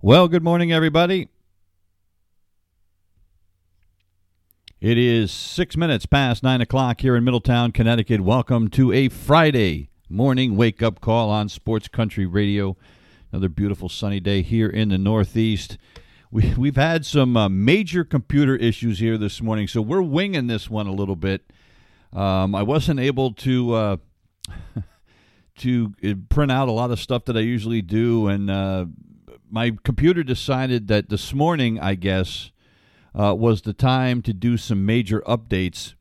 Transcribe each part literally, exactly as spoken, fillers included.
Well, good morning, everybody. It is six minutes past nine o'clock here in Middletown, Connecticut. Welcome to a Friday morning wake-up call on Sports Country Radio. Another beautiful sunny day here in the Northeast. We, we've had some uh, major computer issues here this morning, so we're winging this one a little bit. Um, I wasn't able to... Uh, to print out a lot of stuff that I usually do, and... Uh, My computer decided that this morning, I guess, uh, was the time to do some major updates.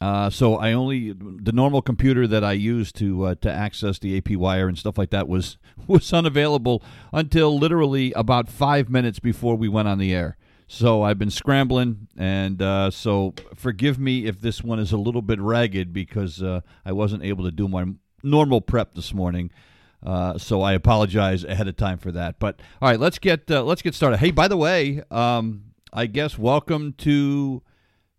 Uh, so I only the normal computer that I use to uh, to access the A P wire and stuff like that was was unavailable until literally about five minutes before we went on the air. So I've been scrambling, and uh, so forgive me if this one is a little bit ragged because uh, I wasn't able to do my normal prep this morning. Uh, so I apologize ahead of time for that. But all right, let's get uh, let's get started. Hey, by the way, um, I guess welcome to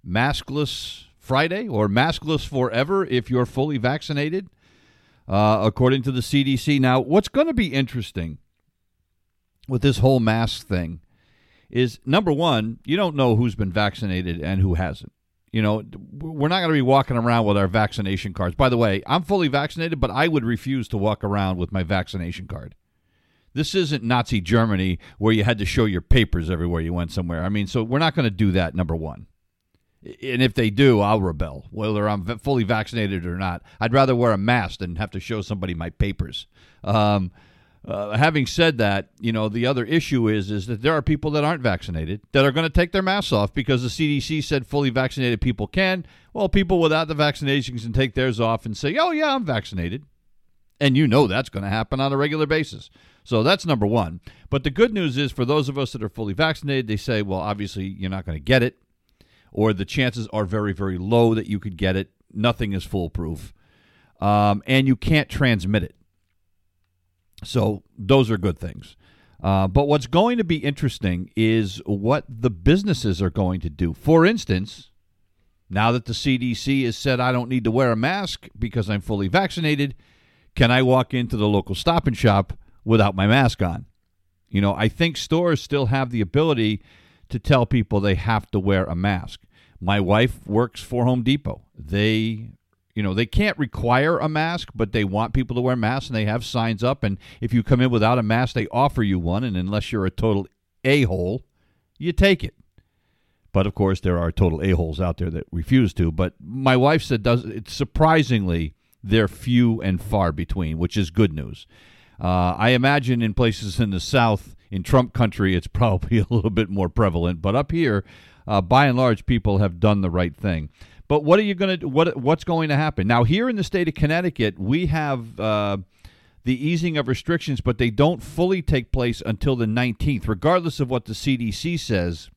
Maskless Friday or Maskless Forever if you're fully vaccinated, uh, according to the C D C. Now, what's going to be interesting with this whole mask thing is, number one, you don't know who's been vaccinated and who hasn't. You know, we're not going to be walking around with our vaccination cards. By the way, I'm fully vaccinated, but I would refuse to walk around with my vaccination card. This isn't Nazi Germany where you had to show your papers everywhere you went somewhere. I mean, so we're not going to do that, number one. And if they do, I'll rebel, whether I'm fully vaccinated or not. I'd rather wear a mask than have to show somebody my papers. Um, uh, having said that, you know, the other issue is, is that there are people that aren't vaccinated that are going to take their masks off because the C D C said fully vaccinated people can. Well, people without the vaccinations can take theirs off and say, oh, yeah, I'm vaccinated. And you know that's going to happen on a regular basis. So that's number one. But the good news is for those of us that are fully vaccinated, they say, well, obviously you're not going to get it, or the chances are very, very low that you could get it. Nothing is foolproof. Um, and you can't transmit it. So those are good things. Uh, but what's going to be interesting is what the businesses are going to do. For instance, now that the C D C has said I don't need to wear a mask because I'm fully vaccinated, can I walk into the local Stop and Shop without my mask on? You know, I think stores still have the ability to tell people they have to wear a mask. My wife works for Home Depot. They... You know, they can't require a mask, but they want people to wear masks, and they have signs up. And if you come in without a mask, they offer you one. And unless you're a total a-hole, you take it. But, of course, there are total a-holes out there that refuse to. But my wife said does it's surprisingly they're few and far between, which is good news. Uh, I imagine in places in the South, in Trump country, it's probably a little bit more prevalent. But up here, uh, by and large, people have done the right thing. But what are you going to what what's going to happen now here in the state of Connecticut? We have uh, the easing of restrictions, but they don't fully take place until the nineteenth, regardless of what the C D C says.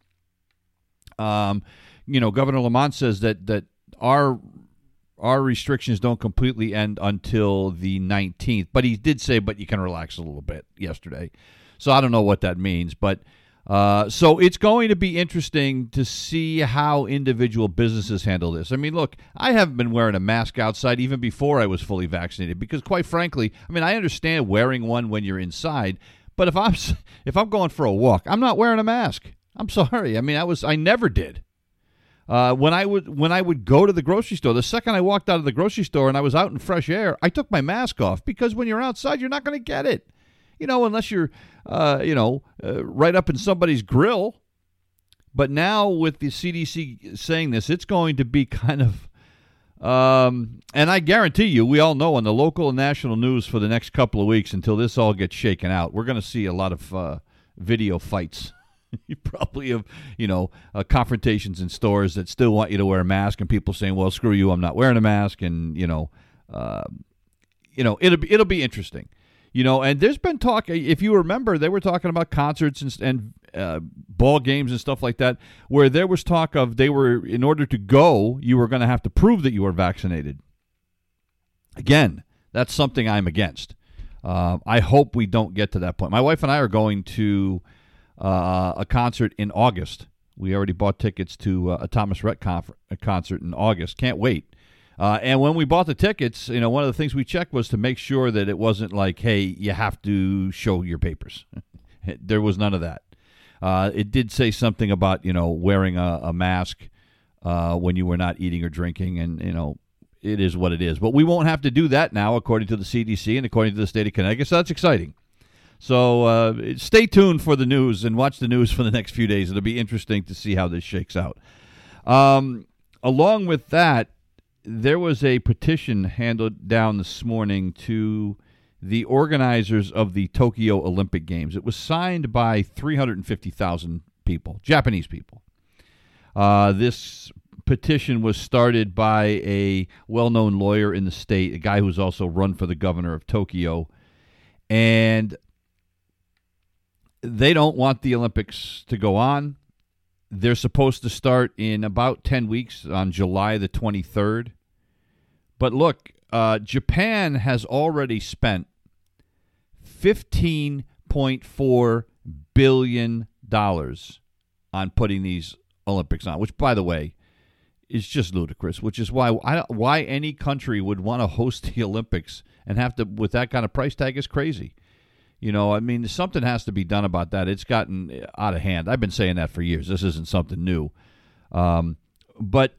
Um, you know, Governor Lamont says that that our our restrictions don't completely end until the nineteenth, but he did say, but you can relax a little bit yesterday. So I don't know what that means, but. Uh, so it's going to be interesting to see how individual businesses handle this. I mean, look, I haven't been wearing a mask outside even before I was fully vaccinated because, quite frankly, I mean, I understand wearing one when you're inside, but if I'm if I'm going for a walk, I'm not wearing a mask. I'm sorry. I mean, I was I never did. Uh, when I would when I would go to the grocery store, the second I walked out of the grocery store and I was out in fresh air, I took my mask off because when you're outside, you're not going to get it. You know, unless you're, uh, you know, uh, right up in somebody's grill. But now with the C D C saying this, it's going to be kind of, um, and I guarantee you, we all know on the local and national news for the next couple of weeks until this all gets shaken out, we're going to see a lot of uh, video fights You probably have, you know, uh, confrontations in stores that still want you to wear a mask, and people saying, well, screw you, I'm not wearing a mask. And, you know, uh, you know, it'll be, it'll be interesting. You know, and there's been talk, if you remember, they were talking about concerts and, and uh, ball games and stuff like that, where there was talk of they were, in order to go, you were going to have to prove that you were vaccinated. Again, that's something I'm against. Uh, I hope we don't get to that point. My wife and I are going to uh, a concert in August. We already bought tickets to uh, a Thomas Rhett confer- a concert in August. Can't wait. Uh, and when we bought the tickets, you know, one of the things we checked was to make sure that it wasn't like, hey, you have to show your papers. There was none of that. Uh, it did say something about, you know, wearing a, a mask uh, when you were not eating or drinking. And, you know, it is what it is. But we won't have to do that now, according to the C D C and according to the state of Connecticut. So that's exciting. So uh, stay tuned for the news and watch the news for the next few days. It'll be interesting to see how this shakes out. Um, along with that, there was a petition handed down this morning to the organizers of the Tokyo Olympic Games. It was signed by three hundred fifty thousand people, Japanese people. Uh, this petition was started by a well-known lawyer in the state, a guy who's also run for the governor of Tokyo. And they don't want the Olympics to go on. They're supposed to start in about ten weeks on July the twenty-third. But look, uh, Japan has already spent fifteen point four billion dollars on putting these Olympics on, which, by the way, is just ludicrous, which is why I, why any country would want to host the Olympics and have to, with that kind of price tag, is crazy. You know, I mean, something has to be done about that. It's gotten out of hand. I've been saying that for years. This isn't something new. Um, but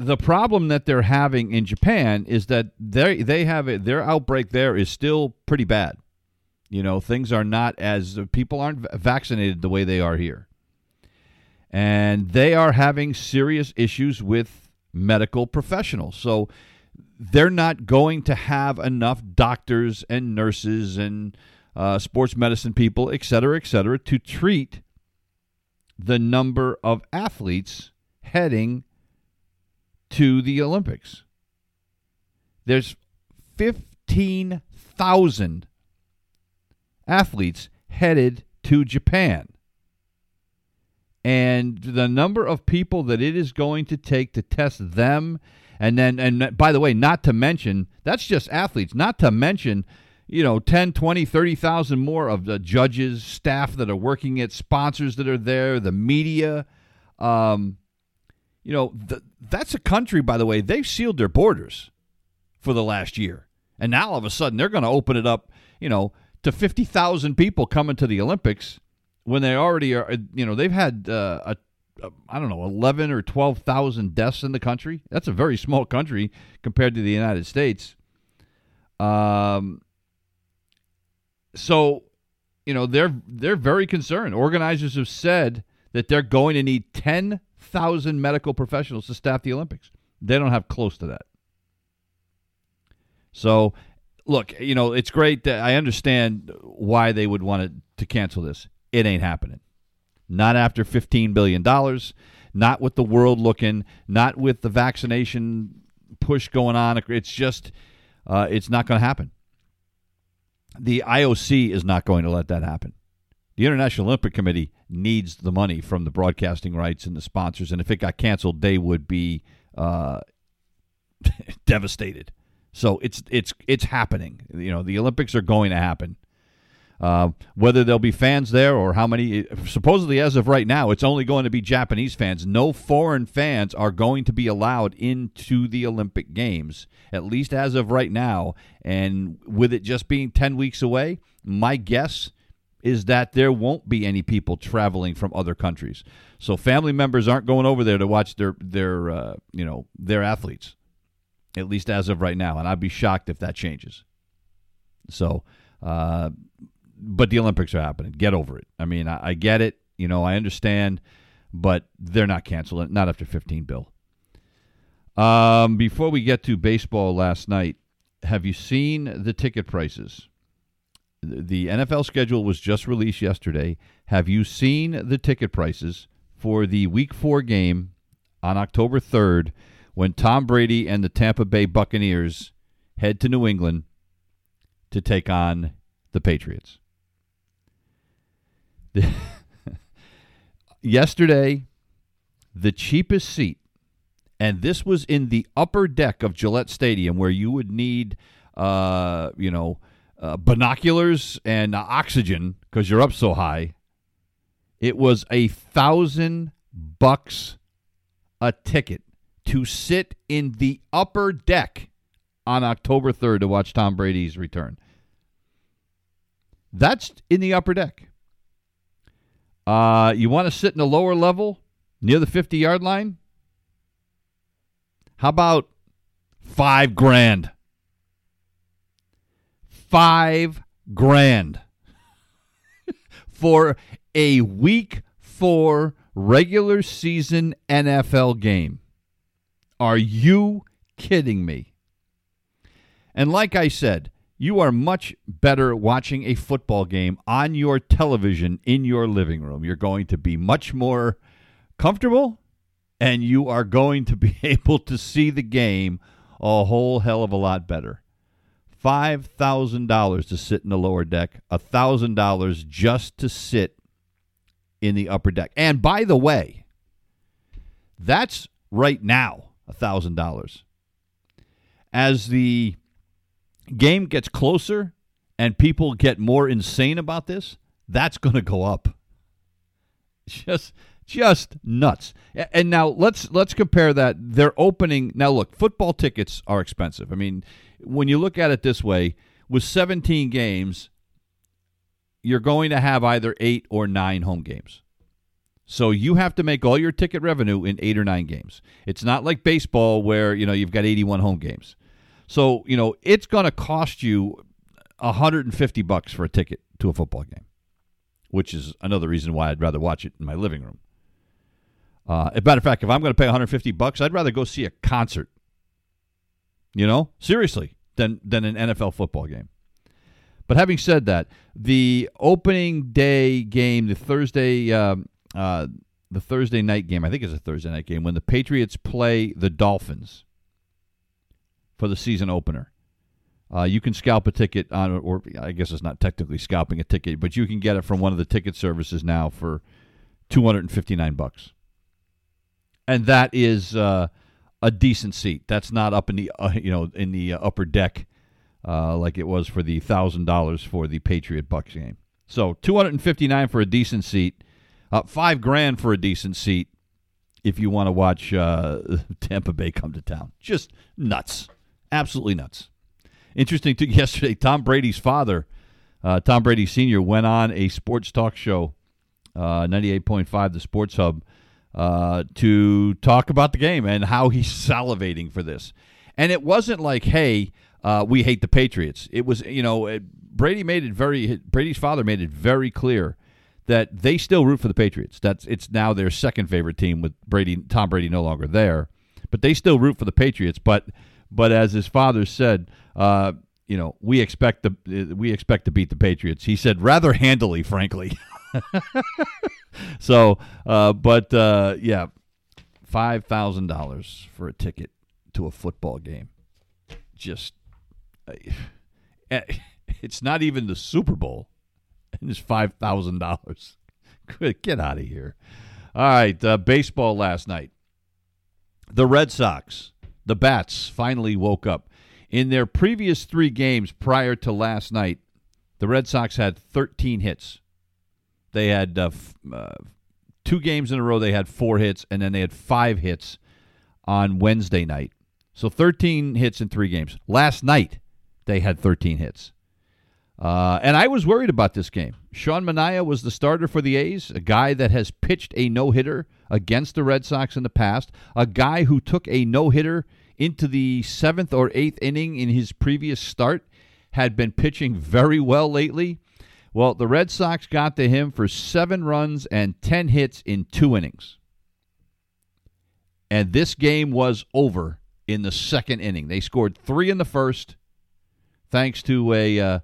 the problem that they're having in Japan is that they they have a, their outbreak there is still pretty bad. You know, things are not as people aren't vaccinated the way they are here. And they are having serious issues with medical professionals. So they're not going to have enough doctors and nurses and Uh, sports medicine people, et cetera, et cetera, to treat the number of athletes heading to the Olympics. There's fifteen thousand athletes headed to Japan. And the number of people that it is going to take to test them, and then, and by the way, not to mention, that's just athletes, not to mention, you know, ten, twenty, thirty thousand more of the judges, staff that are working it, sponsors that are there, the media. Um, you know, th- that's a country, by the way, they've sealed their borders for the last year. And now all of a sudden they're going to open it up, you know, to fifty thousand people coming to the Olympics when they already are, you know, they've had, uh, a, a, I don't know, eleven or twelve thousand deaths in the country. That's a very small country compared to the United States. Um. So, you know, they're they're very concerned. Organizers have said that they're going to need ten thousand medical professionals to staff the Olympics. They don't have close to that. So, look, you know, it's great that I understand why they would want to, to cancel this. It ain't happening. Not after fifteen billion dollars, not with the world looking, not with the vaccination push going on. It's just, uh, it's not going to happen. The I O C is not going to let that happen. The International Olympic Committee needs the money from the broadcasting rights and the sponsors, and if it got canceled, they would be uh, devastated. So it's it's it's happening. You know, the Olympics are going to happen. Uh, whether there'll be fans there or how many, supposedly as of right now, it's only going to be Japanese fans. No foreign fans are going to be allowed into the Olympic Games, at least as of right now. And with it just being ten weeks away, my guess is that there won't be any people traveling from other countries. So family members aren't going over there to watch their, their uh, you know, their athletes, at least as of right now. And I'd be shocked if that changes. So, uh, but the Olympics are happening. Get over it. I mean, I, I get it. You know, I understand, but they're not canceling. Not after fifteen bill. Um, before we get to baseball last night, have you seen the ticket prices? the N F L schedule was just released yesterday. Have you seen the ticket prices for the Week four game on October third when Tom Brady and the Tampa Bay Buccaneers head to New England to take on the Patriots? Yesterday, the cheapest seat, and this was in the upper deck of Gillette Stadium where you would need, uh, you know, uh, binoculars and uh, oxygen because you're up so high. It was a thousand bucks a ticket to sit in the upper deck on October third to watch Tom Brady's return. That's in the upper deck. Uh, you want to sit in the lower level near the fifty-yard line? How about five grand? Five grand for a week four regular season N F L game. Are you kidding me? And like I said, you are much better watching a football game on your television in your living room. You're going to be much more comfortable, and you are going to be able to see the game a whole hell of a lot better. five thousand dollars to sit in the lower deck, one thousand dollars just to sit in the upper deck. And by the way, that's right now, one thousand dollars. As the game gets closer and people get more insane about this, that's going to go up. Just just nuts. And now let's let's compare that. They're opening. Now, look, football tickets are expensive. I mean, when you look at it this way, with seventeen games, you're going to have either eight or nine home games. So you have to make all your ticket revenue in eight or nine games. It's not like baseball where, you know, you've got eighty-one home games. So, you know, it's going to cost you one hundred fifty bucks for a ticket to a football game, which is another reason why I'd rather watch it in my living room. Uh, as a matter of fact, if I'm going to pay one hundred fifty bucks, I'd rather go see a concert, you know, seriously, than than an N F L football game. But having said that, the opening day game, the Thursday, um, uh, the Thursday night game, I think it's a Thursday night game, when the Patriots play the Dolphins for the season opener. Uh, you can scalp a ticket on, or I guess it's not technically scalping a ticket, but you can get it from one of the ticket services now for two hundred fifty-nine bucks. And that is uh, a decent seat. That's not up in the uh, you know in the uh, upper deck uh, like it was for the one thousand dollars for the Patriot Bucks game. So two hundred fifty-nine dollars for a decent seat, uh, five grand for a decent seat if you want to watch uh, Tampa Bay come to town. Just nuts. Absolutely nuts. Interesting, too, yesterday, Tom Brady's father, uh, Tom Brady Senior, went on a sports talk show, uh, ninety-eight point five, the Sports Hub, uh, to talk about the game and how he's salivating for this. And it wasn't like, hey, uh, we hate the Patriots. It was, you know, it, Brady made it very, Brady's father made it very clear that they still root for the Patriots. That's it's now their second favorite team with Brady, Tom Brady no longer there, but they still root for the Patriots. But But as his father said, uh, you know, we expect the we expect to beat the Patriots. He said rather handily, frankly. so, uh, but uh, yeah, five thousand dollars for a ticket to a football game. Just, uh, it's not even the Super Bowl, and it's five thousand dollars. Good, get out of here. All right, uh, baseball last night. The Red Sox. The Bats finally woke up. In their previous three games prior to last night, the Red Sox had thirteen hits. They had uh, f- uh, two games in a row. They had four hits, and then they had five hits on Wednesday night. So thirteen hits in three games. Last night, they had thirteen hits. Uh, and I was worried about this game. Sean Manaea was the starter for the A's, a guy that has pitched a no-hitter against the Red Sox in the past, a guy who took a no-hitter into the seventh or eighth inning in his previous start, had been pitching very well lately. Well, the Red Sox got to him for seven runs and ten hits in two innings. And this game was over in the second inning. They scored three in the first, thanks to a... Uh,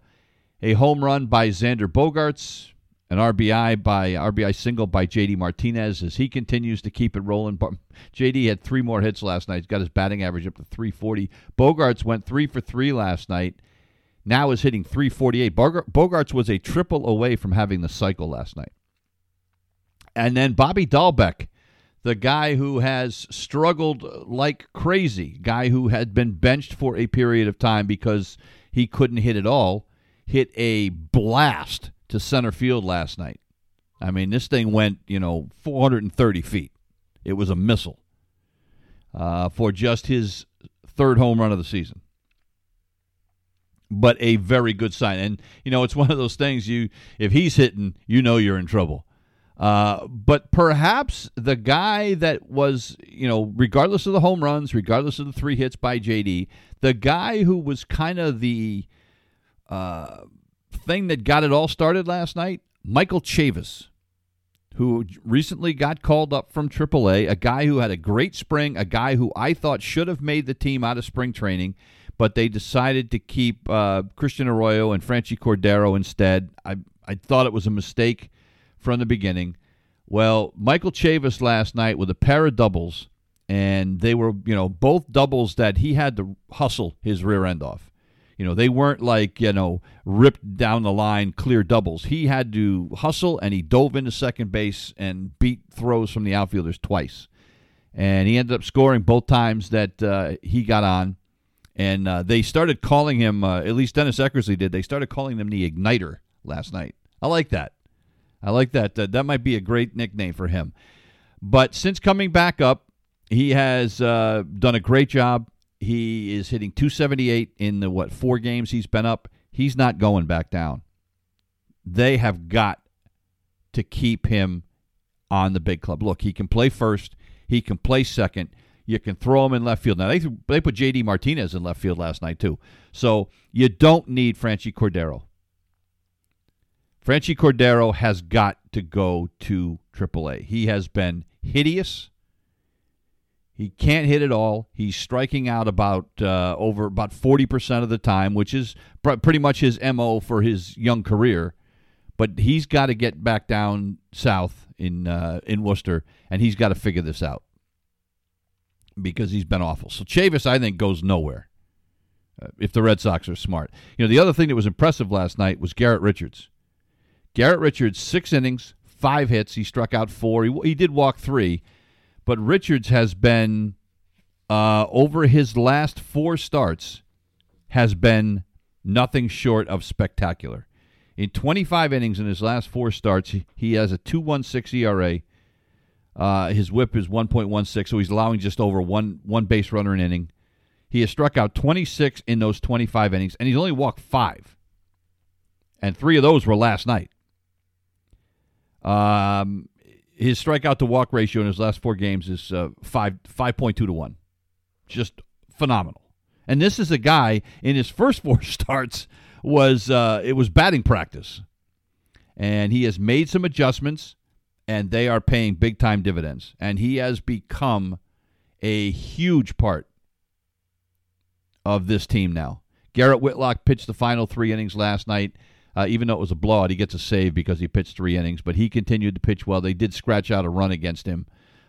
a home run by Xander Bogaerts, an R B I by R B I single by J D. Martinez as he continues to keep it rolling. J D had three more hits last night. He's got his batting average up to three forty. Bogaerts went three for three last night. Now is hitting three forty-eight. Bogaerts was a triple away from having the cycle last night. And then Bobby Dalbec, the guy who has struggled like crazy, guy who had been benched for a period of time because he couldn't hit at all, hit a blast to center field last night. I mean, this thing went, you know, four hundred thirty feet. It was a missile uh, for just his third home run of the season. But a very good sign. And, you know, it's one of those things, you if he's hitting, you know you're in trouble. Uh, but perhaps the guy that was, you know, regardless of the home runs, regardless of the three hits by J D, the guy who was kind of the uh, thing that got it all started last night, Michael Chavis, who recently got called up from triple A, a guy who had a great spring, a guy who I thought should have made the team out of spring training, but they decided to keep uh, Christian Arroyo and Franchy Cordero instead. I I thought it was a mistake from the beginning. Well, Michael Chavis last night with a pair of doubles, and they were, you know, both doubles that he had to hustle his rear end off. You know, they weren't like, you know, ripped down the line, clear doubles. He had to hustle, and he dove into second base and beat throws from the outfielders twice. And he ended up scoring both times that uh, he got on. And uh, they started calling him, uh, at least Dennis Eckersley did, they started calling him the Igniter last night. I like that. I like that. Uh, that might be a great nickname for him. But since coming back up, he has uh, done a great job. He is hitting two seventy-eight in the, what, four games he's been up. He's not going back down. They have got to keep him on the big club. Look, he can play first. He can play second. You can throw him in left field. Now, they, they put J D. Martinez in left field last night, too. So you don't need Franchy Cordero. Franchy Cordero has got to go to triple A. He has been hideous. He can't hit at all. He's striking out about uh, over about forty percent of the time, which is pr- pretty much his M O for his young career. But he's got to get back down south in uh, in Worcester, and he's got to figure this out, because he's been awful. So Chavis, I think, goes nowhere uh, if the Red Sox are smart. You know, the other thing that was impressive last night was Garrett Richards. Garrett Richards, six innings, five hits. He struck out four. He, he did walk three, but Richards has been, uh, over his last four starts, has been nothing short of spectacular. In twenty-five innings in his last four starts, he, he has a two point one six E R A. Uh, his whip is one point one six, so he's allowing just over one one base runner an inning. He has struck out twenty-six in those twenty-five innings, and he's only walked five. And three of those were last night. Um, his strikeout-to-walk ratio in his last four games is uh, five, five point two to one. Just phenomenal. And this is a guy, in his first four starts, was uh, it was batting practice. And he has made some adjustments, and they are paying big-time dividends. And he has become a huge part of this team now. Garrett Whitlock pitched the final three innings last night. Uh, even though it was a blowout, he gets a save because he pitched three innings. But he continued to pitch well. They did scratch out a run against him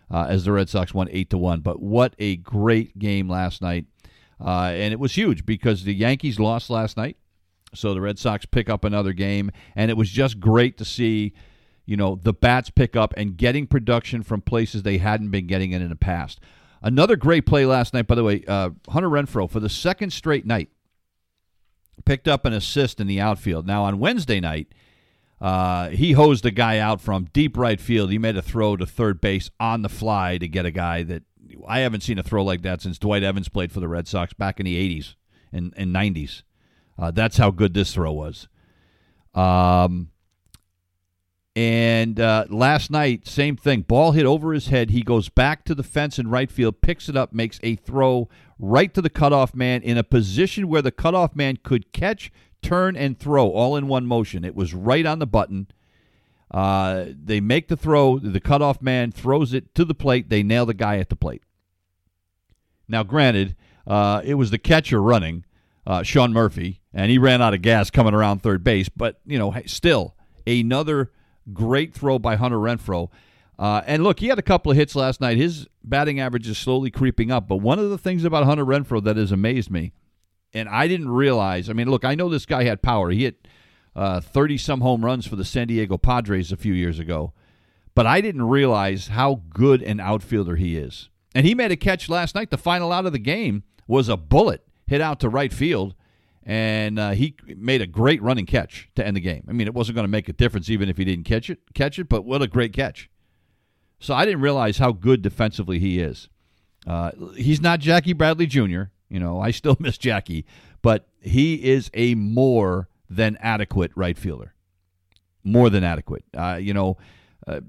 uh, as the Red Sox won eight to one. But what a great game last night. Uh, and it was huge because the Yankees lost last night. So the Red Sox pick up another game. And it was just great to see, you know, the bats pick up and getting production from places they hadn't been getting it in the past. Another great play last night, by the way, uh, Hunter Renfro, for the second straight night, picked up an assist in the outfield. Now, on Wednesday night, uh, he hosed a guy out from deep right field. He made a throw to third base on the fly to get a guy that I haven't seen a throw like that since Dwight Evans played for the Red Sox back in the eighties and, and nineties. Uh, that's how good this throw was. Um... And uh, last night, same thing. Ball hit over his head. He goes back to the fence in right field, picks it up, makes a throw right to the cutoff man in a position where the cutoff man could catch, turn, and throw all in one motion. It was right on the button. Uh, they make the throw. The cutoff man throws it to the plate. They nail the guy at the plate. Now, granted, uh, it was the catcher running. uh, Sean Murphy, and he ran out of gas coming around third base. But, you know, still another great throw by Hunter Renfro. Uh, and look, he had a couple of hits last night. His batting average is slowly creeping up. But one of the things about Hunter Renfro that has amazed me, and I didn't realize, I mean, look, I know this guy had power. He hit thirty-some uh, home runs for the San Diego Padres a few years ago. But I didn't realize how good an outfielder he is. And he made a catch last night. The final out of the game was a bullet hit out to right field. And uh, he made a great running catch to end the game. I mean, it wasn't going to make a difference even if he didn't catch it, catch it, but what a great catch. So I didn't realize how good defensively he is. Uh, he's not Jackie Bradley Junior You know, I still miss Jackie, but he is a more than adequate right fielder. More than adequate. Uh, you know, uh,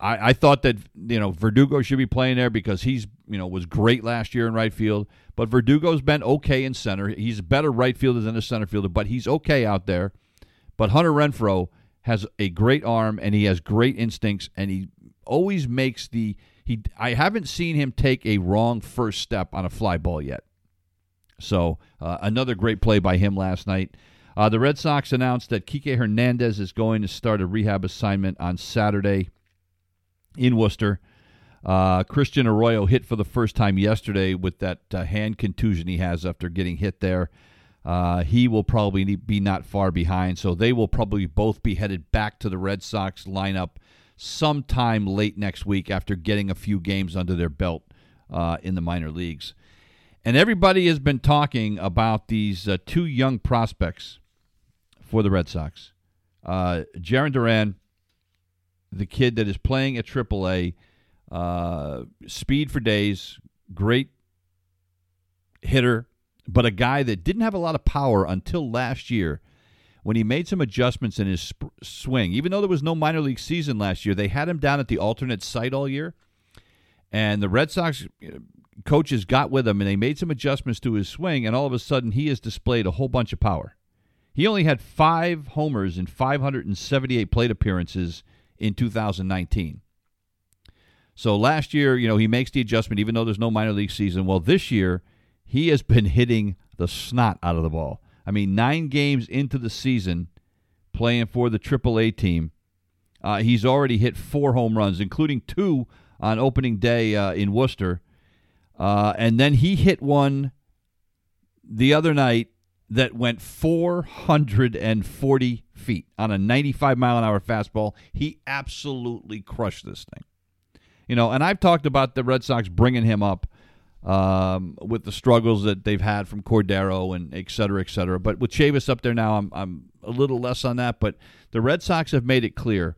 I, I thought that, you know, Verdugo should be playing there because he's, you know, was great last year in right field. But Verdugo's been okay in center. He's a better right fielder than a center fielder, but he's okay out there. But Hunter Renfro has a great arm, and he has great instincts, and he always makes the – he. I haven't seen him take a wrong first step on a fly ball yet. So uh, another great play by him last night. Uh, the Red Sox announced that Kike Hernandez is going to start a rehab assignment on Saturday in Worcester. Uh, Christian Arroyo hit for the first time yesterday with that uh, hand contusion he has after getting hit there. Uh, he will probably be not far behind, so they will probably both be headed back to the Red Sox lineup sometime late next week after getting a few games under their belt uh, in the minor leagues. And everybody has been talking about these uh, two young prospects for the Red Sox. Uh, Jarren Duran, the kid that is playing at triple A, uh, speed for days, great hitter, but a guy that didn't have a lot of power until last year when he made some adjustments in his sp- swing. Even though there was no minor league season last year, they had him down at the alternate site all year, and the Red Sox coaches got with him, and they made some adjustments to his swing, and all of a sudden he has displayed a whole bunch of power. He only had five homers in five hundred seventy-eight plate appearances in two thousand nineteen. So last year, you know, he makes the adjustment even though there's no minor league season. Well, this year he has been hitting the snot out of the ball. I mean, nine games into the season playing for the triple A team, uh, he's already hit four home runs, including two on opening day uh, in Worcester. Uh, and then he hit one the other night that went four hundred forty feet on a ninety-five mile an hour fastball. He absolutely crushed this thing. You know, and I've talked about the Red Sox bringing him up Um, with the struggles that they've had from Cordero and et cetera, et cetera. But with Chavis up there now, I'm I'm a little less on that. But the Red Sox have made it clear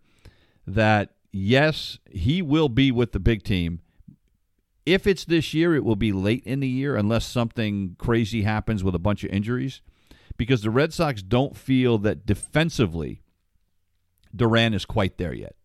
that, yes, he will be with the big team. If it's this year, it will be late in the year unless something crazy happens with a bunch of injuries, because the Red Sox don't feel that defensively Duran is quite there yet.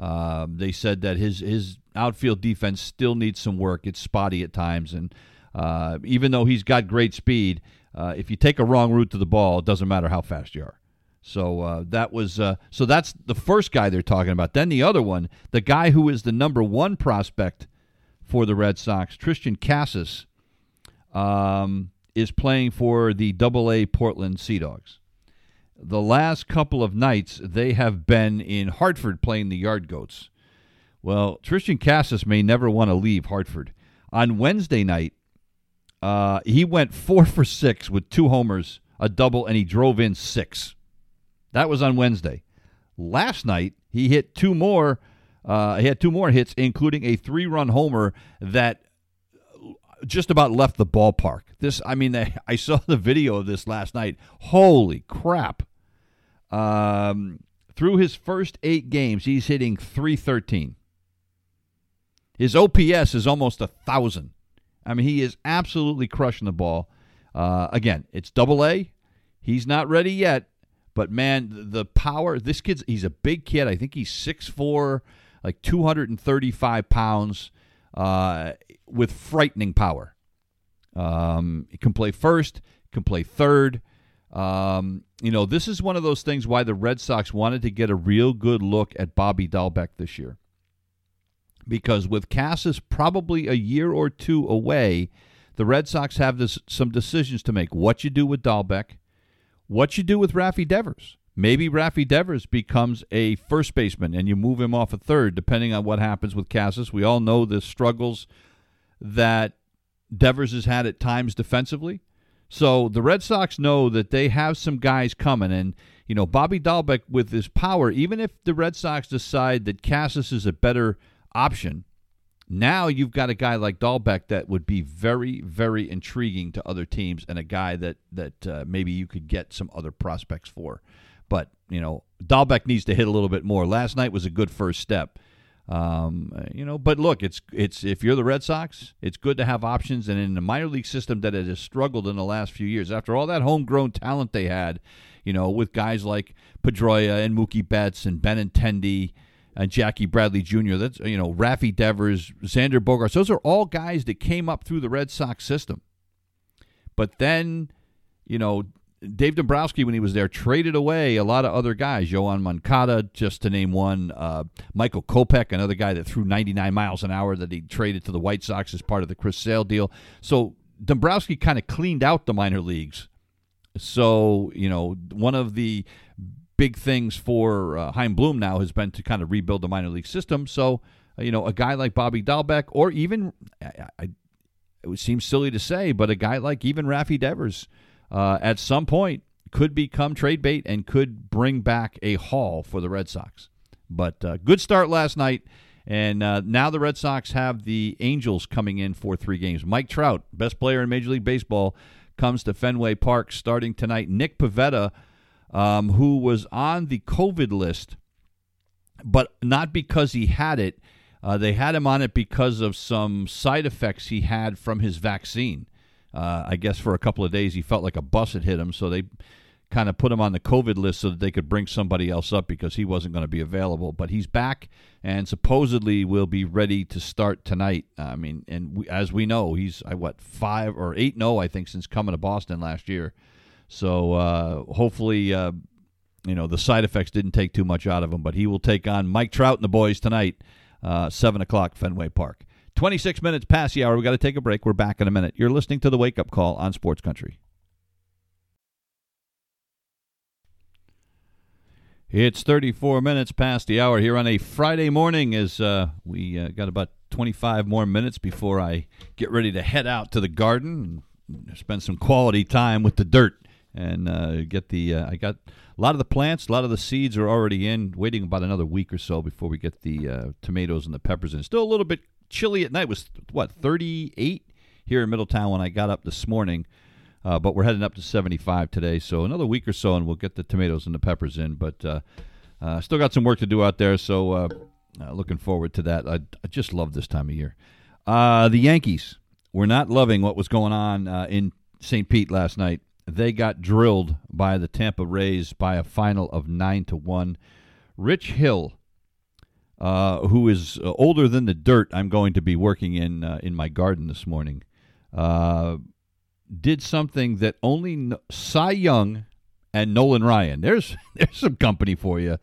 Um, they said that his his outfield defense still needs some work. It's spotty at times, and uh, even though he's got great speed, uh, if you take a wrong route to the ball, it doesn't matter how fast you are. So uh, that was uh, so that's the first guy they're talking about. Then the other one, the guy who is the number one prospect for the Red Sox, Tristan Casas, um, is playing for the double A Portland Sea Dogs. The last couple of nights, they have been in Hartford playing the Yard Goats. Well, Tristan Casas may never want to leave Hartford. On Wednesday night, uh, he went four for six with two homers, a double, and he drove in six. That was on Wednesday. Last night, he hit two more. Uh, he had two more hits, including a three-run homer that just about left the ballpark. This, I mean, I, I saw the video of this last night. Holy crap. Um, through his first eight games, he's hitting three thirteen. His O P S is almost one thousand. I mean, he is absolutely crushing the ball. Uh, again, it's double A. He's not ready yet, but, man, the power. This kid's, he's a big kid. I think he's six foot four, like two hundred thirty-five pounds, uh, with frightening power. Um, he can play first, can play third. Um, you know, this is one of those things why the Red Sox wanted to get a real good look at Bobby Dalbec this year. Because with Casas probably a year or two away, the Red Sox have this, some decisions to make. What you do with Dalbec, what you do with Rafi Devers. Maybe Rafi Devers becomes a first baseman and you move him off a third, depending on what happens with Casas. We all know the struggles that Devers has had at times defensively. So the Red Sox know that they have some guys coming. And, you know, Bobby Dalbec with his power, even if the Red Sox decide that Casas is a better option, now you've got a guy like Dalbec that would be very, very intriguing to other teams and a guy that, that uh, maybe you could get some other prospects for. But, you know, Dalbec needs to hit a little bit more. Last night was a good first step. Um, you know, but look, it's it's if you're the Red Sox, it's good to have options. And in the minor league system that has struggled in the last few years, after all that homegrown talent they had, you know, with guys like Pedroia and Mookie Betts and Benintendi and Jackie Bradley Junior, that's, you know, Rafi Devers, Xander Bogaerts, those are all guys that came up through the Red Sox system. But then, you know, Dave Dombrowski, when he was there, traded away a lot of other guys. Yohan Moncada, just to name one. Uh, Michael Kopech, another guy that threw ninety-nine miles an hour that he traded to the White Sox as part of the Chris Sale deal. So Dombrowski kind of cleaned out the minor leagues. So, you know, one of the big things for uh, Chaim Bloom now has been to kind of rebuild the minor league system. So, uh, you know, a guy like Bobby Dalbec, or even, I, I, it seems silly to say, but a guy like even Rafi Devers, Uh, at some point, could become trade bait and could bring back a haul for the Red Sox. But uh, good start last night, and uh, now the Red Sox have the Angels coming in for three games. Mike Trout, best player in Major League Baseball, comes to Fenway Park starting tonight. Nick Pivetta, um, who was on the COVID list, but not because he had it. Uh, they had him on it because of some side effects he had from his vaccine. Uh, I guess for a couple of days he felt like a bus had hit him, so they kind of put him on the COVID list so that they could bring somebody else up because he wasn't going to be available. But he's back and supposedly will be ready to start tonight. I mean, and we, as we know, he's, I what, five or eight no, I think, since coming to Boston last year. So uh, hopefully, uh, you know, the side effects didn't take too much out of him. But he will take on Mike Trout and the boys tonight, uh, seven o'clock, Fenway Park. twenty-six minutes past the hour. We've got to take a break. We're back in a minute. You're listening to The Wake Up Call on Sports Country. It's thirty-four minutes past the hour here on a Friday morning as uh, we uh, got about twenty-five more minutes before I get ready to head out to the garden and spend some quality time with the dirt. And uh, get the uh, I got a lot of the plants, a lot of the seeds are already in, waiting about another week or so before we get the uh, tomatoes and the peppers in. Still a little bit chilly at night. It was, what, thirty-eight here in Middletown when I got up this morning, uh, but we're heading up to seventy-five today, so another week or so and we'll get the tomatoes and the peppers in. But uh, uh, still got some work to do out there, so uh, uh, looking forward to that. I, I just love this time of year. Uh, the Yankees were not loving what was going on uh, in Saint Pete last night. They got drilled by the Tampa Rays by a final of nine to one. Rich Hill, uh, who is older than the dirt I'm going to be working in uh, in my garden this morning, uh, did something that only no- Cy Young and Nolan Ryan, there's there's some company for you.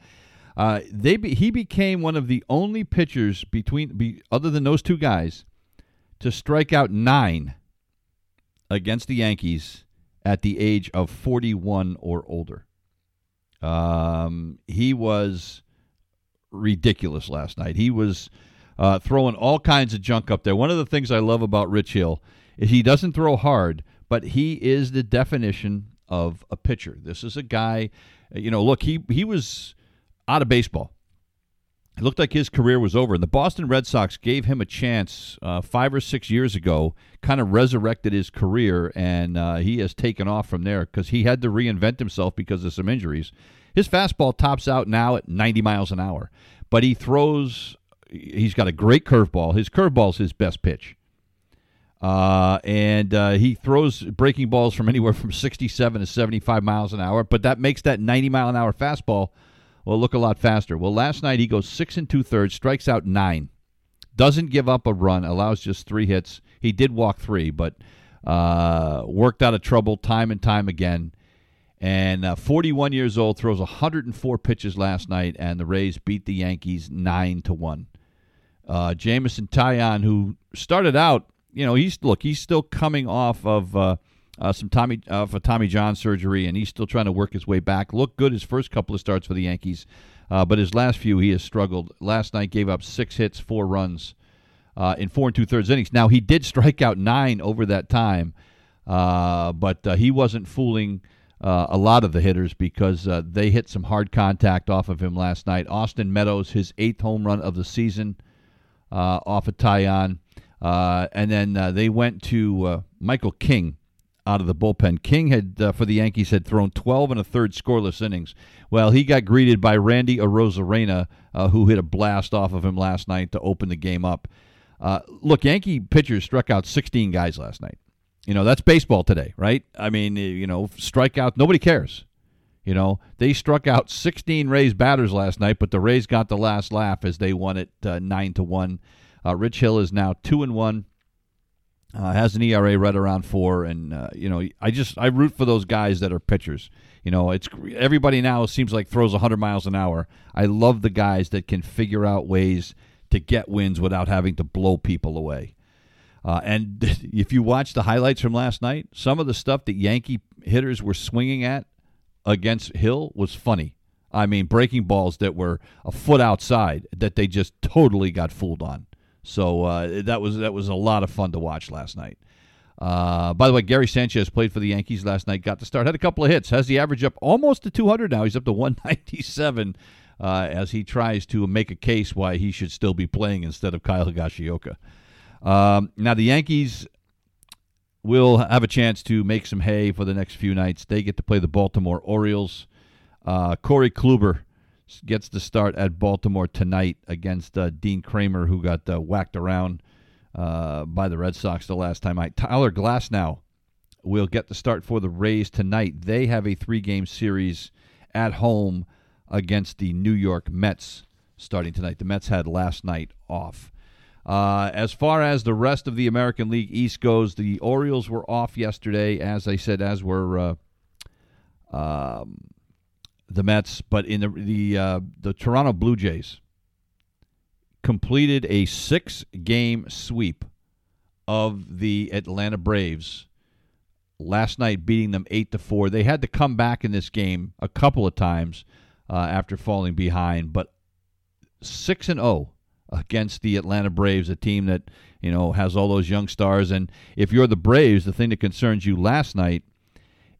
Uh, they be- he became one of the only pitchers between be- other than those two guys to strike out nine against the Yankees at the age of forty-one or older. Um, he was ridiculous last night. He was uh, throwing all kinds of junk up there. One of the things I love about Rich Hill is he doesn't throw hard, but he is the definition of a pitcher. This is a guy, you know, look, he, he was out of baseball. It looked like his career was over. The Boston Red Sox gave him a chance uh, five or six years ago, kind of resurrected his career, and uh, he has taken off from there because he had to reinvent himself because of some injuries. His fastball tops out now at ninety miles an hour, but he throws – he's got a great curveball. His curveball's his best pitch, uh, and uh, he throws breaking balls from anywhere from sixty-seven to seventy-five miles an hour, but that makes that ninety-mile-an-hour fastball – well, look a lot faster. Well, last night he goes six and two-thirds, strikes out nine, doesn't give up a run, allows just three hits. He did walk three, but uh, worked out of trouble time and time again. And uh, forty-one years old, throws one hundred four pitches last night, and the Rays beat the Yankees nine to one. Uh, Jamison Taillon, who started out you know, he's look, he's still coming off of uh, uh, some Tommy uh, for Tommy John surgery, and he's still trying to work his way back. Looked good his first couple of starts for the Yankees, uh, but his last few he has struggled. Last night gave up six hits, four runs uh, in four and two thirds innings. Now he did strike out nine over that time, uh, but uh, he wasn't fooling Uh, a lot of the hitters because uh, they hit some hard contact off of him last night. Austin Meadows, his eighth home run of the season uh, off of Taillon. Uh, and then uh, they went to uh, Michael King out of the bullpen. King had uh, for the Yankees had thrown twelve and a third scoreless innings. Well, he got greeted by Randy Arozarena, uh, who hit a blast off of him last night to open the game up. Uh, look, Yankee pitchers struck out sixteen guys last night. You know, that's baseball today, right? I mean, you know, strikeout, nobody cares. You know, they struck out sixteen Rays batters last night, but the Rays got the last laugh as they won it uh, nine to one. Uh, Rich Hill is now two and one, uh, has an E R A right around four, and, uh, you know, I just, I root for those guys that are pitchers. You know, it's everybody now seems like throws one hundred miles an hour. I love the guys that can figure out ways to get wins without having to blow people away. Uh, and if you watch the highlights from last night, some of the stuff that Yankee hitters were swinging at against Hill was funny. I mean, breaking balls that were a foot outside that they just totally got fooled on. So uh, that was that was a lot of fun to watch last night. Uh, by the way, Gary Sanchez played for the Yankees last night, got the start, had a couple of hits, has the average up almost to two hundred now. He's up to one ninety-seven uh, as he tries to make a case why he should still be playing instead of Kyle Higashioka. Um, now, the Yankees will have a chance to make some hay for the next few nights. They get to play the Baltimore Orioles. Uh, Corey Kluber gets the start at Baltimore tonight against uh, Dean Kramer, who got uh, whacked around uh, by the Red Sox the last time. I, Tyler Glasnow will get the start for the Rays tonight. They have a three-game series at home against the New York Mets starting tonight. The Mets had last night off. Uh, as far as the rest of the American League East goes, the Orioles were off yesterday, as I said, as were uh, um, the Mets. But in the the, uh, the Toronto Blue Jays completed a six-game sweep of the Atlanta Braves last night, beating them eight to four. They had to come back in this game a couple of times uh, after falling behind, but six and zero. Against the Atlanta Braves, a team that, you know, has all those young stars. And if you're the Braves, the thing that concerns you last night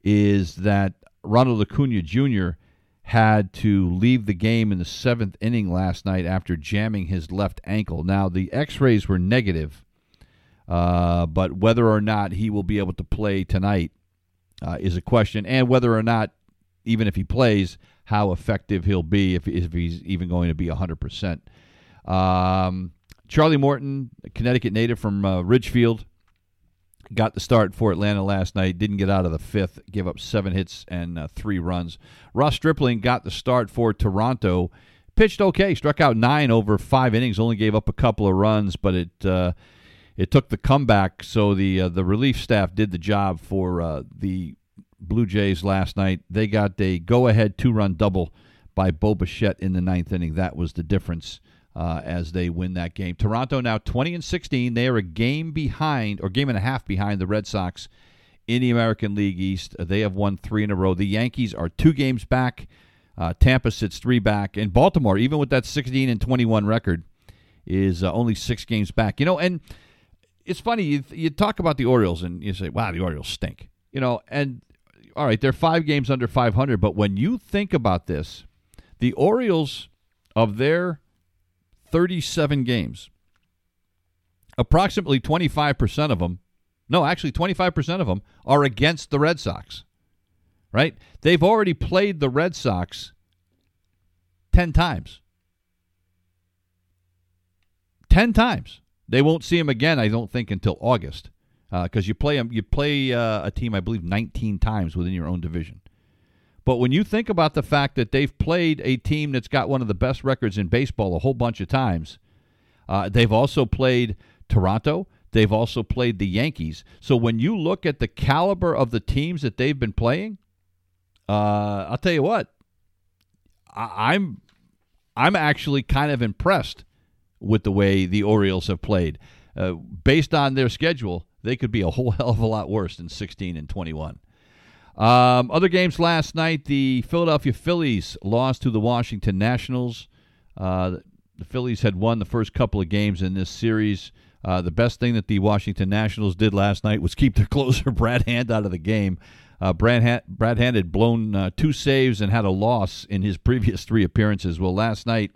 is that Ronald Acuna Junior had to leave the game in the seventh inning last night after jamming his left ankle. Now, the x-rays were negative, uh, but whether or not he will be able to play tonight uh, is a question, and whether or not, even if he plays, how effective he'll be, if, if he's even going to be one hundred percent. Um, Charlie Morton, a Connecticut native from uh, Ridgefield, got the start for Atlanta last night. Didn't get out of the fifth. Gave up seven hits and uh, three runs. Ross Stripling got the start for Toronto. Pitched okay. Struck out nine over five innings. Only gave up a couple of runs, but it uh, it took the comeback. So the uh, the relief staff did the job for uh, the Blue Jays last night. They got a go-ahead two-run double by Bo Bichette in the ninth inning. That was the difference. Uh, as they win that game. Toronto now twenty and sixteen. They are a game behind, or game and a half behind, the Red Sox in the American League East. They have won three in a row. The Yankees are two games back. Uh, Tampa sits three back. And Baltimore, even with that sixteen and twenty-one record, is uh, only six games back. You know, and it's funny, you, you talk about the Orioles and you say, wow, the Orioles stink. You know, and all right, they're five games under five hundred. But when you think about this, the Orioles of their thirty-seven games, approximately twenty-five percent of them, no, actually twenty-five percent of them are against the Red Sox, right? They've already played the Red Sox ten times. ten times. They won't see them again, I don't think, until August, because uh, you play, you play uh, a team, I believe, nineteen times within your own division. But when you think about the fact that they've played a team that's got one of the best records in baseball a whole bunch of times, uh, they've also played Toronto. They've also played the Yankees. So when you look at the caliber of the teams that they've been playing, uh, I'll tell you what, I- I'm I'm actually kind of impressed with the way the Orioles have played. uh, based on their schedule, they could be a whole hell of a lot worse than sixteen and twenty-one. Um, other games last night, the Philadelphia Phillies lost to the Washington Nationals. Uh, the Phillies had won the first couple of games in this series. Uh, the best thing that the Washington Nationals did last night was keep their closer Brad Hand out of the game. Uh, Brad, ha- Brad Hand had blown uh, two saves and had a loss in his previous three appearances. Well, last night,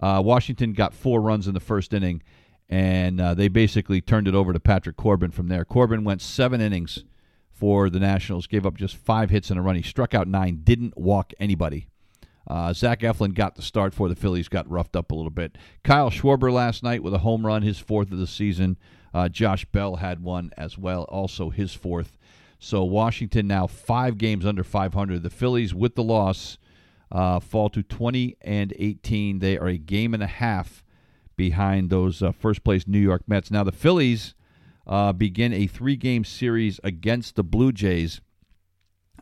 uh, Washington got four runs in the first inning, and uh, they basically turned it over to Patrick Corbin from there. Corbin went seven innings for the Nationals, gave up just five hits and a run. He struck out nine, didn't walk anybody. Uh, Zach Eflin got the start for the Phillies, got roughed up a little bit. Kyle Schwarber last night with a home run, his fourth of the season. Uh, Josh Bell had one as well, also his fourth. So Washington now five games under five hundred. The Phillies, with the loss, uh, fall to twenty and eighteen. They are a game and a half behind those uh, first-place New York Mets. Now the Phillies uh, begin a three-game series against the Blue Jays.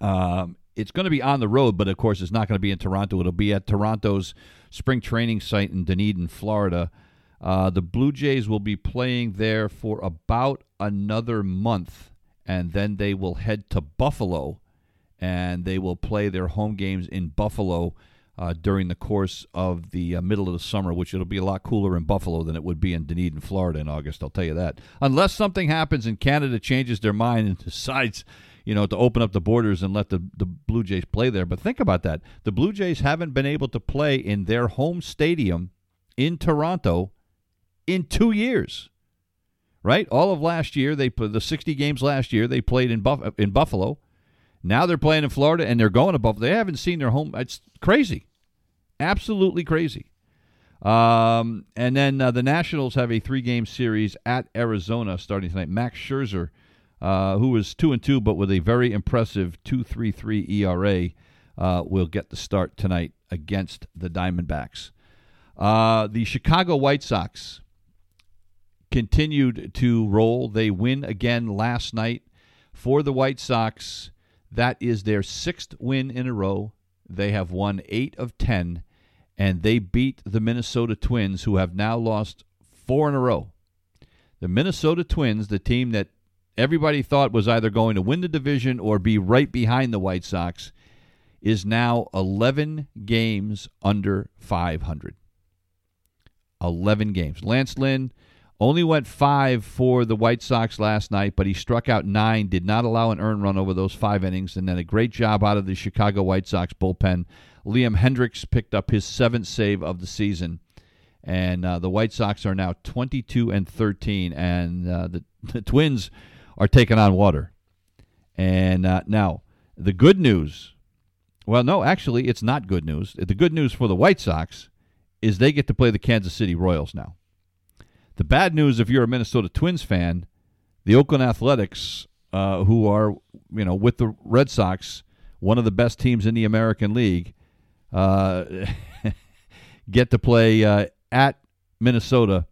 Um It's going to be on the road, but, of course, it's not going to be in Toronto. It'll be at Toronto's spring training site in Dunedin, Florida. Uh, the Blue Jays will be playing there for about another month, and then they will head to Buffalo, and they will play their home games in Buffalo uh, during the course of the uh, middle of the summer, which it'll be a lot cooler in Buffalo than it would be in Dunedin, Florida in August, I'll tell you that. Unless something happens and Canada changes their mind and decides – you know, to open up the borders and let the, the Blue Jays play there. But think about that. The Blue Jays haven't been able to play in their home stadium in Toronto in two years, right? All of last year, they put the sixty games last year, they played in Buff- in Buffalo. Now they're playing in Florida, and they're going to Buffalo. They haven't seen their home. It's crazy. Absolutely crazy. Um, and then uh, the Nationals have a three-game series at Arizona starting tonight. Max Scherzer, Uh, who is two and two, but with a very impressive two point three three E R A, uh, will get the start tonight against the Diamondbacks. Uh, the Chicago White Sox continued to roll. They win again last night for the White Sox. That is their sixth win in a row. They have won eight of ten, and they beat the Minnesota Twins, who have now lost four in a row. The Minnesota Twins, the team that everybody thought was either going to win the division or be right behind the White Sox, is now eleven games under five hundred. eleven games. Lance Lynn only went five for the White Sox last night, but he struck out nine, did not allow an earned run over those five innings, and then a great job out of the Chicago White Sox bullpen. Liam Hendricks picked up his seventh save of the season. And uh, the White Sox are now twenty-two and thirteen, and uh, the, the Twins are taking on water. And uh, now, the good news, well, no, actually, it's not good news. The good news for the White Sox is they get to play the Kansas City Royals now. The bad news, if you're a Minnesota Twins fan, the Oakland Athletics, uh, who are, you know, with the Red Sox, one of the best teams in the American League, uh, get to play uh, at Minnesota.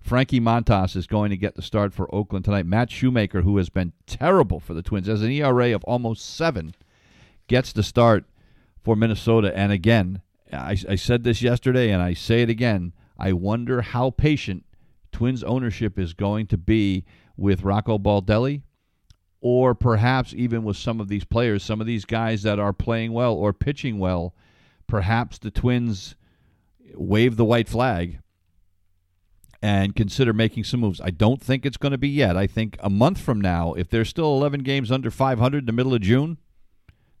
Frankie Montas is going to get the start for Oakland tonight. Matt Shoemaker, who has been terrible for the Twins, has an E R A of almost seven, gets the start for Minnesota. And again, I, I said this yesterday, and I say it again, I wonder how patient Twins ownership is going to be with Rocco Baldelli, or perhaps even with some of these players, some of these guys that are playing well or pitching well. Perhaps the Twins wave the white flag and consider making some moves. I don't think it's going to be yet. I think a month from now, if there's still eleven games under five hundred in the middle of June,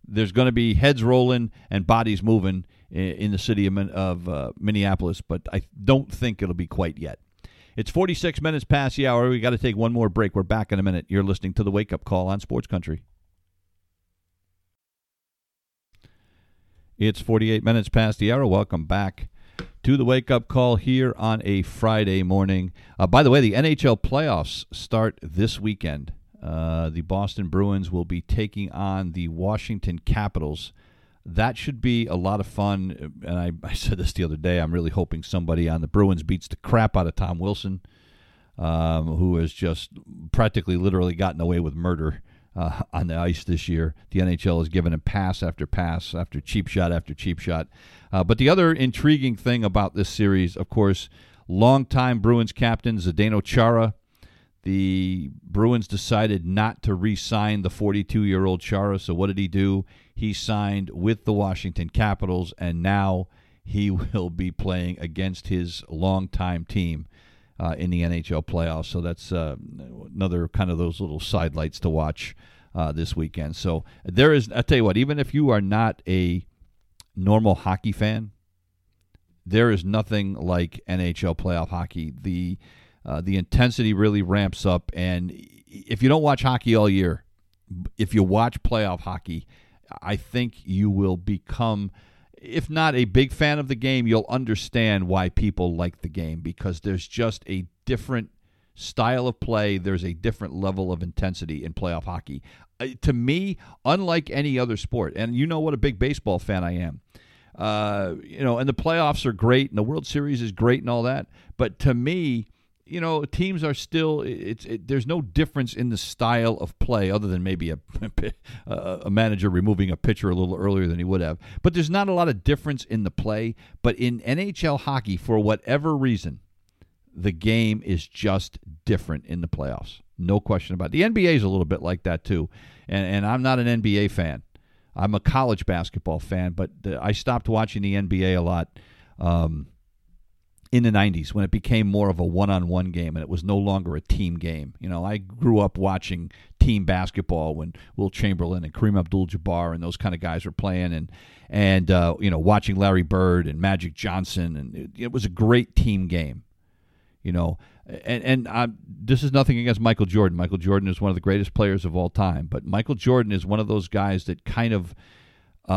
there's going to be heads rolling and bodies moving in the city of uh, Minneapolis, but I don't think it'll be quite yet. It's forty-six minutes past the hour. We got to take one more break. We're back in a minute. You're listening to The Wake Up Call on Sports Country. It's forty-eight minutes past the hour. Welcome back to The Wake Up Call here on a Friday morning. Uh, by the way, the N H L playoffs start this weekend. Uh, the Boston Bruins will be taking on the Washington Capitals. That should be a lot of fun. And I, I said this the other day. I'm really hoping somebody on the Bruins beats the crap out of Tom Wilson, um, who has just practically literally gotten away with murder uh, on the ice this year. The N H L has given him pass after pass after cheap shot after cheap shot. Uh, but the other intriguing thing about this series, of course, longtime Bruins captain Zdeno Chara The Bruins decided not to re-sign the forty-two-year-old Chara, so what did he do? He signed with the Washington Capitals, and now he will be playing against his longtime team uh, in the N H L playoffs. So that's uh, another kind of those little sidelights to watch uh, this weekend. So there is, I'll tell you what, even if you are not a normal hockey fan, there is nothing like N H L playoff hockey. The Uh, the intensity really ramps up, and if you don't watch hockey all year, if you watch playoff hockey, I think you will become, if not a big fan of the game, you'll understand why people like the game, because there's just a different style of play. There's a different level of intensity in playoff hockey. Uh, to me, unlike any other sport, and you know what a big baseball fan I am. Uh, you know, and the playoffs are great, and the World Series is great and all that, but to me, you know, teams are still, it's it, there's no difference in the style of play other than maybe a, a manager removing a pitcher a little earlier than he would have. But there's not a lot of difference in the play. But in N H L hockey, for whatever reason, the game is just different in the playoffs. No question about it. The N B A is a little bit like that, too. And, and I'm not an N B A fan. I'm a college basketball fan, but the, I stopped watching the N B A a lot um in the nineties when it became more of a one-on-one game and it was no longer a team game. You know, I grew up watching team basketball when Will Chamberlain and Kareem Abdul-Jabbar and those kind of guys were playing, and, and uh, you know, watching Larry Bird and Magic Johnson, and it, it was a great team game, you know. And, and I, this is nothing against Michael Jordan. Michael Jordan is one of the greatest players of all time, but Michael Jordan is one of those guys that kind of,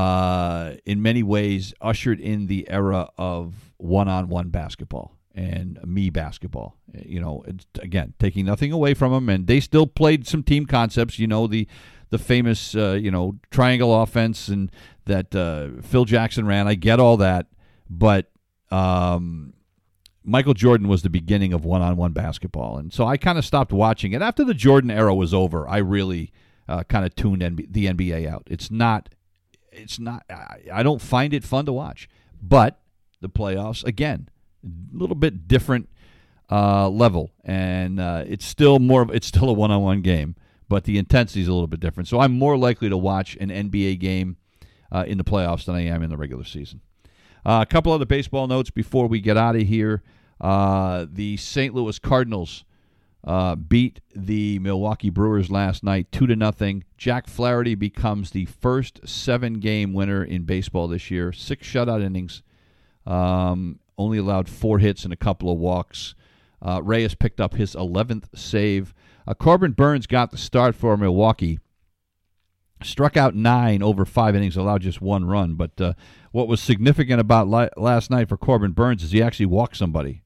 Uh, in many ways, ushered in the era of one-on-one basketball and me basketball. You know, it's, again, taking nothing away from them, and they still played some team concepts. You know, the the famous uh, you know, triangle offense and that uh, Phil Jackson ran. I get all that, but um, Michael Jordan was the beginning of one-on-one basketball, and so I kind of stopped watching it after the Jordan era was over. I really uh, kind of tuned N B- the N B A out. It's not. It's not, I don't find it fun to watch, but the playoffs, again, a little bit different uh, level, and uh, it's still more, it's still a one-on-one game, but the intensity is a little bit different. So I'm more likely to watch an N B A game uh, in the playoffs than I am in the regular season. Uh, a couple other baseball notes before we get out of here. Uh, the Saint Louis Cardinals Uh, beat the Milwaukee Brewers last night, two to nothing. Jack Flaherty becomes the first seven-game winner in baseball this year. Six shutout innings, um, only allowed four hits and a couple of walks. Uh, Reyes picked up his eleventh save. Uh, Corbin Burns got the start for Milwaukee. Struck out nine over five innings, allowed just one run. But uh, what was significant about li- last night for Corbin Burns is he actually walked somebody.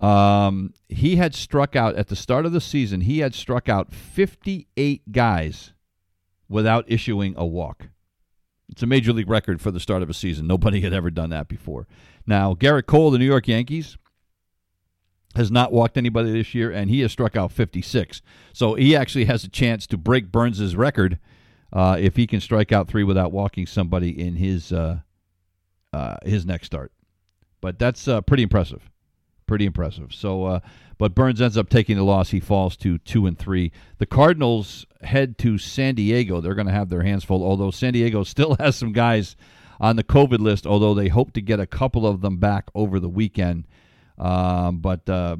Um, he had struck out at the start of the season. He had struck out fifty-eight guys without issuing a walk. It's a major league record for the start of a season. Nobody had ever done that before. Now, Garrett Cole, the New York Yankees, has not walked anybody this year, and he has struck out fifty-six. So he actually has a chance to break Burns' record uh, if he can strike out three without walking somebody in his uh, uh, his next start. But that's uh, pretty impressive. Pretty impressive. So, uh, but Burns ends up taking the loss. He falls to two and three. The Cardinals head to San Diego. They're going to have their hands full, although San Diego still has some guys on the COVID list, although they hope to get a couple of them back over the weekend. Um, but uh,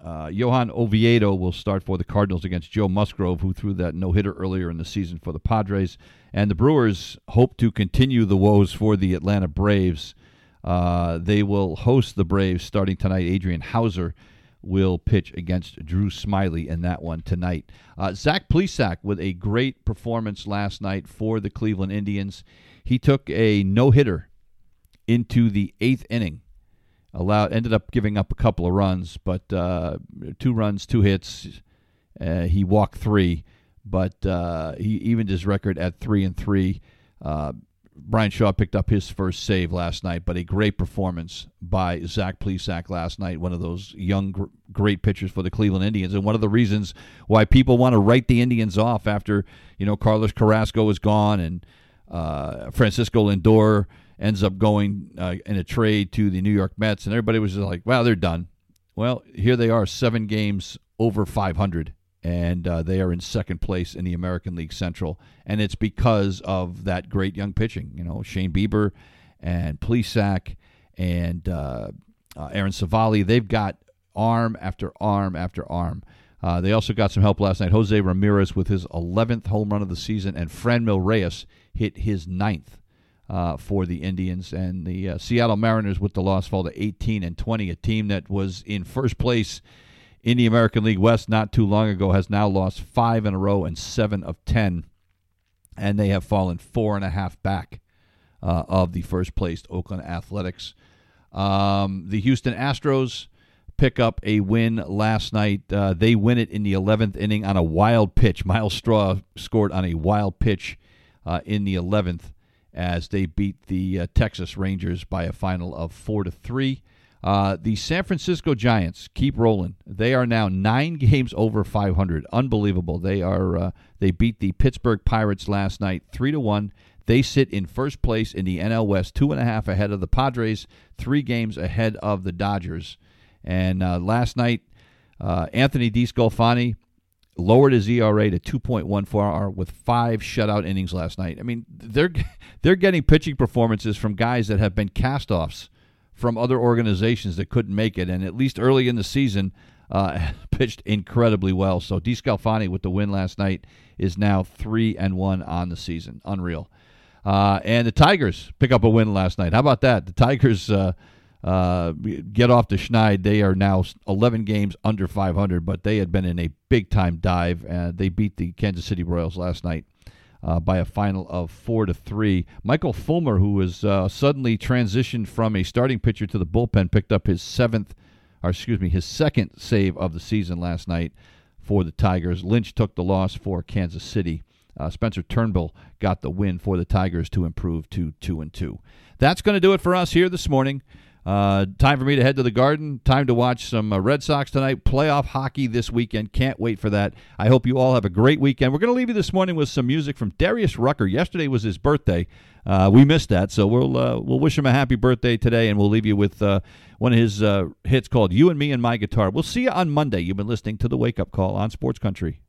uh, Johan Oviedo will start for the Cardinals against Joe Musgrove, who threw that no-hitter earlier in the season for the Padres. And the Brewers hope to continue the woes for the Atlanta Braves. Uh, they will host the Braves starting tonight. Adrian Hauser will pitch against Drew Smyly in that one tonight. Uh, Zach Plesac with a great performance last night for the Cleveland Indians. He took a no-hitter into the eighth inning. Allowed, ended up giving up a couple of runs, but uh, two runs, two hits. Uh, he walked three, but uh, he evened his record at three and three. Uh, Brian Shaw picked up his first save last night, but a great performance by Zach Plesac last night, one of those young, gr- great pitchers for the Cleveland Indians, and one of the reasons why people want to write the Indians off after, you know, Carlos Carrasco is gone and uh, Francisco Lindor ends up going uh, in a trade to the New York Mets, and everybody was just like, wow, they're done. Well, here they are, seven games over five hundred, and uh, they are in second place in the American League Central, and it's because of that great young pitching. You know, Shane Bieber and Plesac and uh, uh, Aaron Civale, they've got arm after arm after arm. Uh, they also got some help last night. Jose Ramirez with his eleventh home run of the season, and Franmil Reyes hit his ninth uh, for the Indians. And the uh, Seattle Mariners with the loss fall to eighteen and twenty, a team that was in first place in the American League West not too long ago has now lost five in a row and seven of ten, and they have fallen four and a half back uh, of the first-placed Oakland Athletics. Um, the Houston Astros pick up a win last night. Uh, they win it in the eleventh inning on a wild pitch. Miles Straw scored on a wild pitch uh, in the eleventh as they beat the uh, Texas Rangers by a final of four to three. Uh, the San Francisco Giants keep rolling. They are now nine games over five hundred. Unbelievable. They are uh, they beat the Pittsburgh Pirates last night three to one. They sit in first place in the N L West, two and a half ahead of the Padres, three games ahead of the Dodgers. And uh, last night, uh, Anthony DeSclafani lowered his E R A to two point one four with five shutout innings last night. I mean, they're they're getting pitching performances from guys that have been castoffs from other organizations that couldn't make it, and at least early in the season, uh, pitched incredibly well. So DeSclafani with the win last night is now three and one on the season. Unreal. Uh, and the Tigers pick up a win last night. How about that? The Tigers Uh, Uh, get off the schneid. They are now eleven games under five hundred, but they had been in a big-time dive. Uh, they beat the Kansas City Royals last night uh, by a final of four to three. Michael Fulmer, who was uh, suddenly transitioned from a starting pitcher to the bullpen, picked up his seventh, or excuse me, his second save of the season last night for the Tigers. Lynch took the loss for Kansas City. Uh, Spencer Turnbull got the win for the Tigers to improve to two and two. That's going to do it for us here this morning. Uh, time for me to head to the Garden. Time to watch some uh, Red Sox tonight. Playoff hockey this weekend. Can't wait for that. I hope you all have a great weekend. We're going to leave you this morning with some music from Darius Rucker. Yesterday was his birthday. Uh, we missed that, so we'll uh, we'll wish him a happy birthday today, and we'll leave you with uh, one of his uh, hits called "You and Me and My Guitar." We'll see you on Monday. You've been listening to The Wake Up Call on Sports Country.